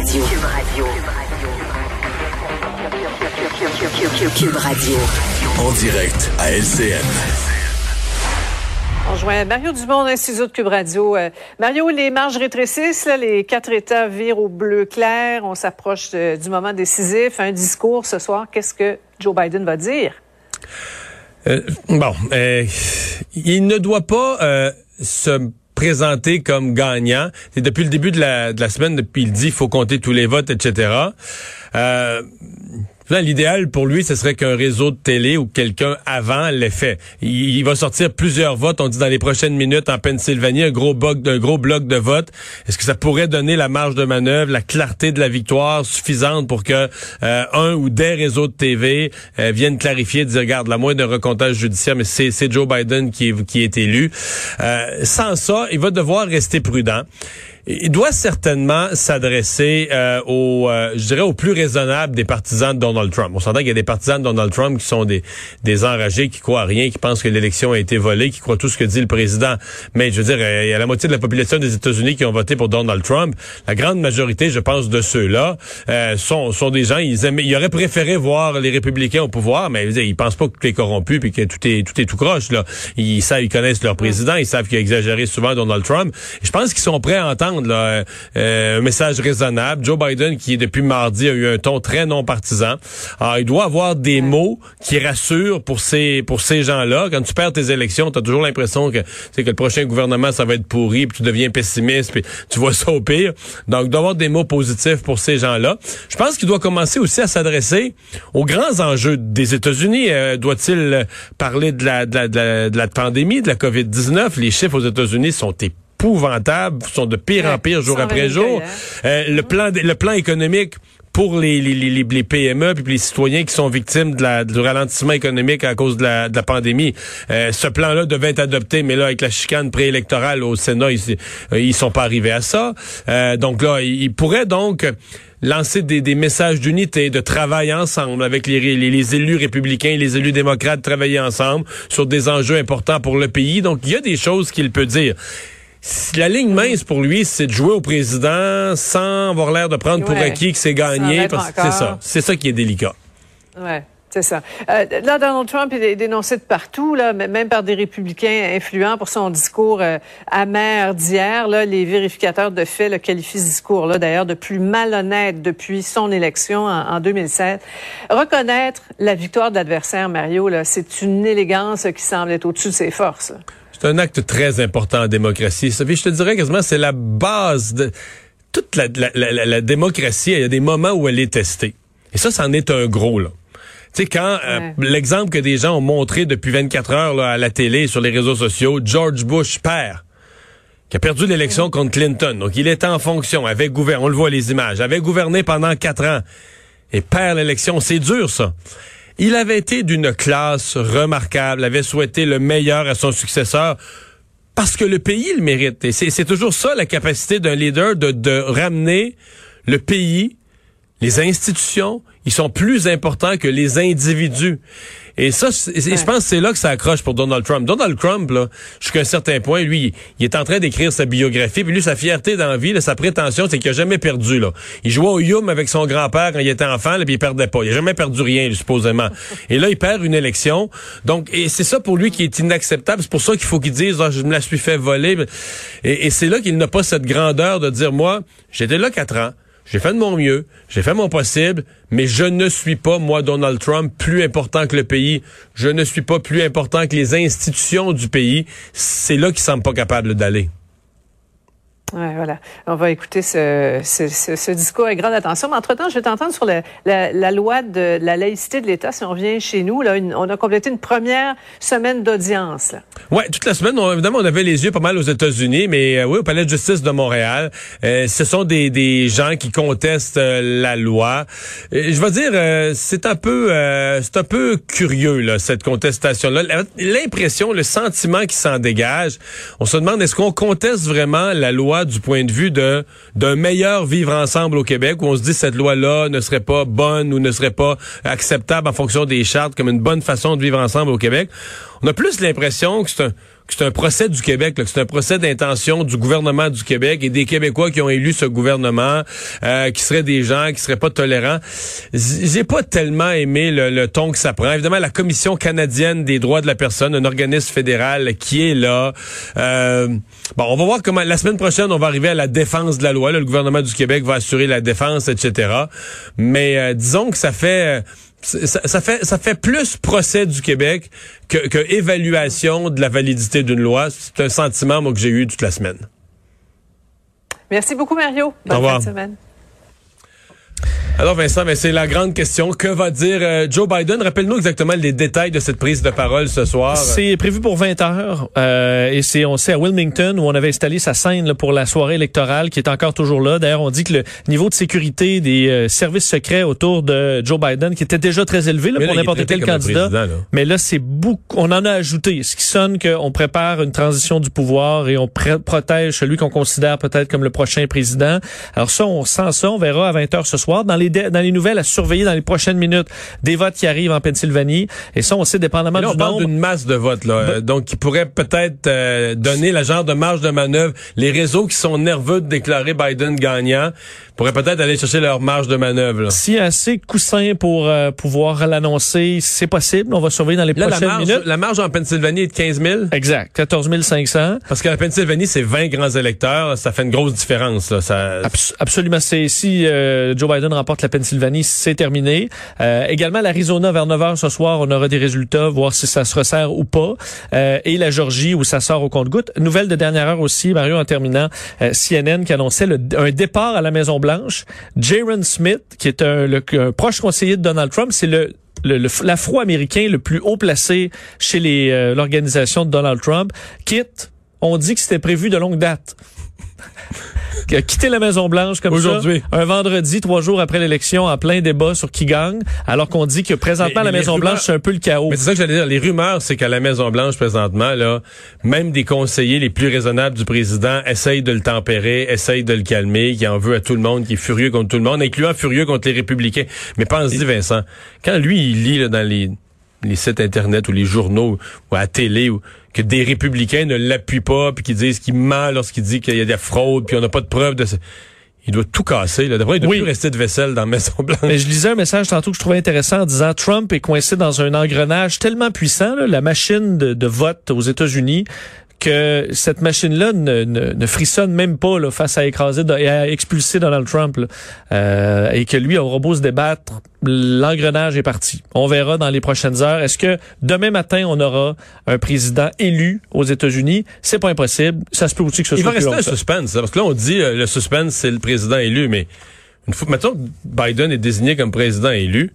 Radio. Cube Radio. Cube Radio. En direct à LCN. On rejoint Mario Dumont, institut de Cube Radio. Mario, les marges rétrécissent, là, les quatre États virent au bleu clair. On s'approche du moment décisif. Un discours ce soir. Qu'est-ce que Joe Biden va dire? Il ne doit pas se présenté comme gagnant. Et depuis le début de la semaine, depuis il dit il faut compter tous les votes, etc. L'idéal pour lui, ce serait qu'un réseau de télé ou quelqu'un avant l'ait fait. Il va sortir plusieurs votes. On dit dans les prochaines minutes en Pennsylvanie, un gros bloc de votes. Est-ce que ça pourrait donner la marge de manœuvre, la clarté de la victoire suffisante pour que un ou des réseaux de TV viennent clarifier, dire regarde, la moindre recomptage judiciaire, mais c'est Joe Biden qui est élu. Sans ça, il va devoir rester prudent. Il doit certainement s'adresser aux plus raisonnables des partisans de Donald Trump. On s'entend qu'il y a des partisans de Donald Trump qui sont des enragés, qui croient à rien, qui pensent que l'élection a été volée, qui croient tout ce que dit le président. Mais je veux dire, il y a la moitié de la population des États-Unis qui ont voté pour Donald Trump. La grande majorité, je pense, de ceux-là sont des gens, ils auraient préféré voir les républicains au pouvoir, mais ils pensent pas que tout est corrompu puis que tout est tout croche, là. Ils connaissent leur président, ils savent qu'il a exagéré souvent Donald Trump. Et je pense qu'ils sont prêts à entendre un message raisonnable. Joe Biden, qui depuis mardi a eu un ton très non partisan. Alors, il doit avoir des mots qui rassurent pour ces gens-là. Quand tu perds tes élections, t'as toujours l'impression que le prochain gouvernement, ça va être pourri, puis tu deviens pessimiste, puis tu vois ça au pire. Donc, il doit avoir des mots positifs pour ces gens-là. Je pense qu'il doit commencer aussi à s'adresser aux grands enjeux des États-Unis. Doit-il parler de la pandémie, de la COVID-19? Les chiffres aux États-Unis sont épouvantables, sont de pire en pire jour après jour. Le plan économique pour les PME puis les citoyens qui sont victimes du ralentissement économique à cause de la pandémie. Ce plan-là devait être adopté, mais là, avec la chicane préélectorale au Sénat, ils sont pas arrivés à ça. Donc là, ils pourraient donc lancer des messages d'unité, de travail ensemble avec les élus républicains et les élus démocrates, travailler ensemble sur des enjeux importants pour le pays. Donc, il y a des choses qu'il peut dire. La ligne mince pour lui, c'est de jouer au président sans avoir l'air de prendre pour acquis que c'est gagné. Parce que c'est ça qui est délicat. Ouais, c'est ça. Là, Donald Trump est dénoncé de partout, là, même par des républicains influents pour son discours amer d'hier. Là, les vérificateurs de faits qualifient ce discours-là d'ailleurs de plus malhonnête depuis son élection en 2007. Reconnaître la victoire de l'adversaire, Mario, là, c'est une élégance qui semble être au-dessus de ses forces. C'est un acte très important en démocratie. Ça fait, je te dirais quasiment, c'est la base de toute la démocratie. Il y a des moments où elle est testée. Et ça en est un gros, là. Tu sais, quand l'exemple que des gens ont montré depuis 24 heures là, à la télé, sur les réseaux sociaux, George Bush père, qui a perdu l'élection contre Clinton. Donc, il était en fonction, avait gouverné, on le voit les images, avait gouverné pendant 4 ans et perd l'élection. C'est dur, ça. Il avait été d'une classe remarquable, avait souhaité le meilleur à son successeur parce que le pays le mérite. Et c'est toujours ça la capacité d'un leader de ramener le pays, les institutions, ils sont plus importants que les individus. Et ça, je pense que c'est là que ça accroche pour Donald Trump. Donald Trump, là, jusqu'à un certain point, lui, il est en train d'écrire sa biographie, puis lui, sa fierté dans la vie, là, sa prétention, c'est qu'il a jamais perdu, là. Il jouait au yum avec son grand-père quand il était enfant, là, puis il perdait pas. Il a jamais perdu rien, lui, supposément. Et là, il perd une élection. Donc, et c'est ça pour lui qui est inacceptable. C'est pour ça qu'il faut qu'il dise, je me la suis fait voler. Et c'est là qu'il n'a pas cette grandeur de dire, moi, j'étais là 4 ans. J'ai fait de mon mieux, j'ai fait mon possible, mais je ne suis pas, moi, Donald Trump, plus important que le pays. Je ne suis pas plus important que les institutions du pays. C'est là qu'il semble pas capable d'aller. Ouais, voilà. On va écouter ce discours avec grande attention. Mais entre-temps, je vais t'entendre sur la loi de la laïcité de l'État. Si on revient chez nous, là, on a complété une première semaine d'audience. Oui, toute la semaine, évidemment, on avait les yeux pas mal aux États-Unis, mais au Palais de justice de Montréal, ce sont des gens qui contestent la loi. Je vais dire, c'est un peu curieux, là, cette contestation-là. L'impression, le sentiment qui s'en dégage, on se demande, est-ce qu'on conteste vraiment la loi du point de vue d'un meilleur vivre ensemble au Québec, où on se dit cette loi-là ne serait pas bonne ou ne serait pas acceptable en fonction des chartes comme une bonne façon de vivre ensemble au Québec. On a plus l'impression que c'est un que c'est un procès du Québec, là, que c'est un procès d'intention du gouvernement du Québec et des Québécois qui ont élu ce gouvernement, qui seraient des gens qui seraient pas tolérants. J'ai pas tellement aimé le ton que ça prend. Évidemment, la Commission canadienne des droits de la personne, un organisme fédéral qui est là. Bon, on va voir comment, la semaine prochaine, on va arriver à la défense de la loi. Là, le gouvernement du Québec va assurer la défense, etc. Mais disons que ça fait plus procès du Québec que évaluation de la validité d'une loi. C'est un sentiment, moi, que j'ai eu toute la semaine. Merci beaucoup, Mario. Bonne fin de semaine. Alors, Vincent, c'est la grande question. Que va dire Joe Biden? Rappelle-nous exactement les détails de cette prise de parole ce soir. C'est prévu pour 20h. Et c'est à Wilmington, où on avait installé sa scène là, pour la soirée électorale, qui est encore toujours là. D'ailleurs, on dit que le niveau de sécurité des services secrets autour de Joe Biden, qui était déjà très élevé là, pour n'importe quel candidat. Là. Mais là, c'est beaucoup. On en a ajouté. Ce qui sonne qu'on prépare une transition du pouvoir et on protège celui qu'on considère peut-être comme le prochain président. Alors ça, on sent ça. On verra à 20h ce soir. Dans les nouvelles à surveiller dans les prochaines minutes, des votes qui arrivent en Pennsylvanie. Et ça, on sait, dépendamment du nombre... Là, on parle d'une masse de votes, là. Donc, qui pourrait peut-être donner la genre de marge de manœuvre. Les réseaux qui sont nerveux de déclarer Biden gagnant pourraient peut-être aller chercher leur marge de manœuvre, là. S'il y a assez de coussins pour pouvoir l'annoncer, c'est possible. On va surveiller dans les prochaines minutes. La marge en Pennsylvanie est de 15 000? Exact. 14 500. Parce que la Pennsylvanie, c'est 20 grands électeurs. Ça fait une grosse différence, là. Ça... Absolument. C'est si Joe Biden remporte la Pennsylvanie, c'est terminé. Également, l'Arizona, vers 9h ce soir, on aura des résultats, voir si ça se resserre ou pas. Et la Georgie, où ça sort au compte-gouttes. Nouvelle de dernière heure aussi, Mario, en terminant, CNN qui annonçait un départ à la Maison-Blanche. Jaron Smith, qui est un proche conseiller de Donald Trump, c'est l'Afro-Américain le plus haut placé chez l'organisation de Donald Trump, quitte. On dit que c'était prévu de longue date. Quitter la Maison-Blanche comme ça, un vendredi, 3 jours après l'élection, en plein débat sur qui gagne, alors qu'on dit que présentement, la Maison-Blanche, c'est un peu le chaos. Mais c'est ça que j'allais dire. Les rumeurs, c'est qu'à la Maison-Blanche, présentement, là, même des conseillers les plus raisonnables du président essayent de le tempérer, essayent de le calmer, qui en veut à tout le monde, qui est furieux contre tout le monde, incluant furieux contre les républicains. Mais pense-y, Vincent, quand lui, il lit là, dans les sites Internet ou les journaux ou à la télé ou que des républicains ne l'appuient pas puis qu'ils disent qu'il ment lorsqu'il dit qu'il y a de la fraude puis on n'a pas de preuves de ça. Il doit tout casser. Là. D'après, il doit plus rester de vaisselle dans la Maison-Blanche. Mais je lisais un message tantôt que je trouvais intéressant en disant « Trump est coincé dans un engrenage tellement puissant, là, la machine de vote aux États-Unis » que cette machine-là ne frissonne même pas là, face à écraser et à expulser Donald Trump. Et que lui, aura beau se débattre, l'engrenage est parti. On verra dans les prochaines heures. Est-ce que demain matin, on aura un président élu aux États-Unis? C'est pas impossible. Ça se peut aussi que ce soit plus. Il va rester un suspense. Parce que là, on dit le suspense, c'est le président élu. Mais une fois, mettons que Biden est désigné comme président élu,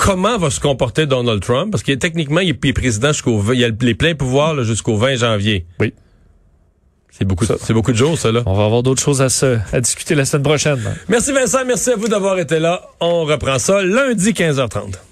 comment va se comporter Donald Trump? Parce que techniquement, il est président il a les pleins pouvoirs là, jusqu'au 20 janvier. Oui. C'est beaucoup de jours, ça, là. On va avoir d'autres choses à discuter la semaine prochaine. Merci, Vincent. Merci à vous d'avoir été là. On reprend ça lundi 15h30.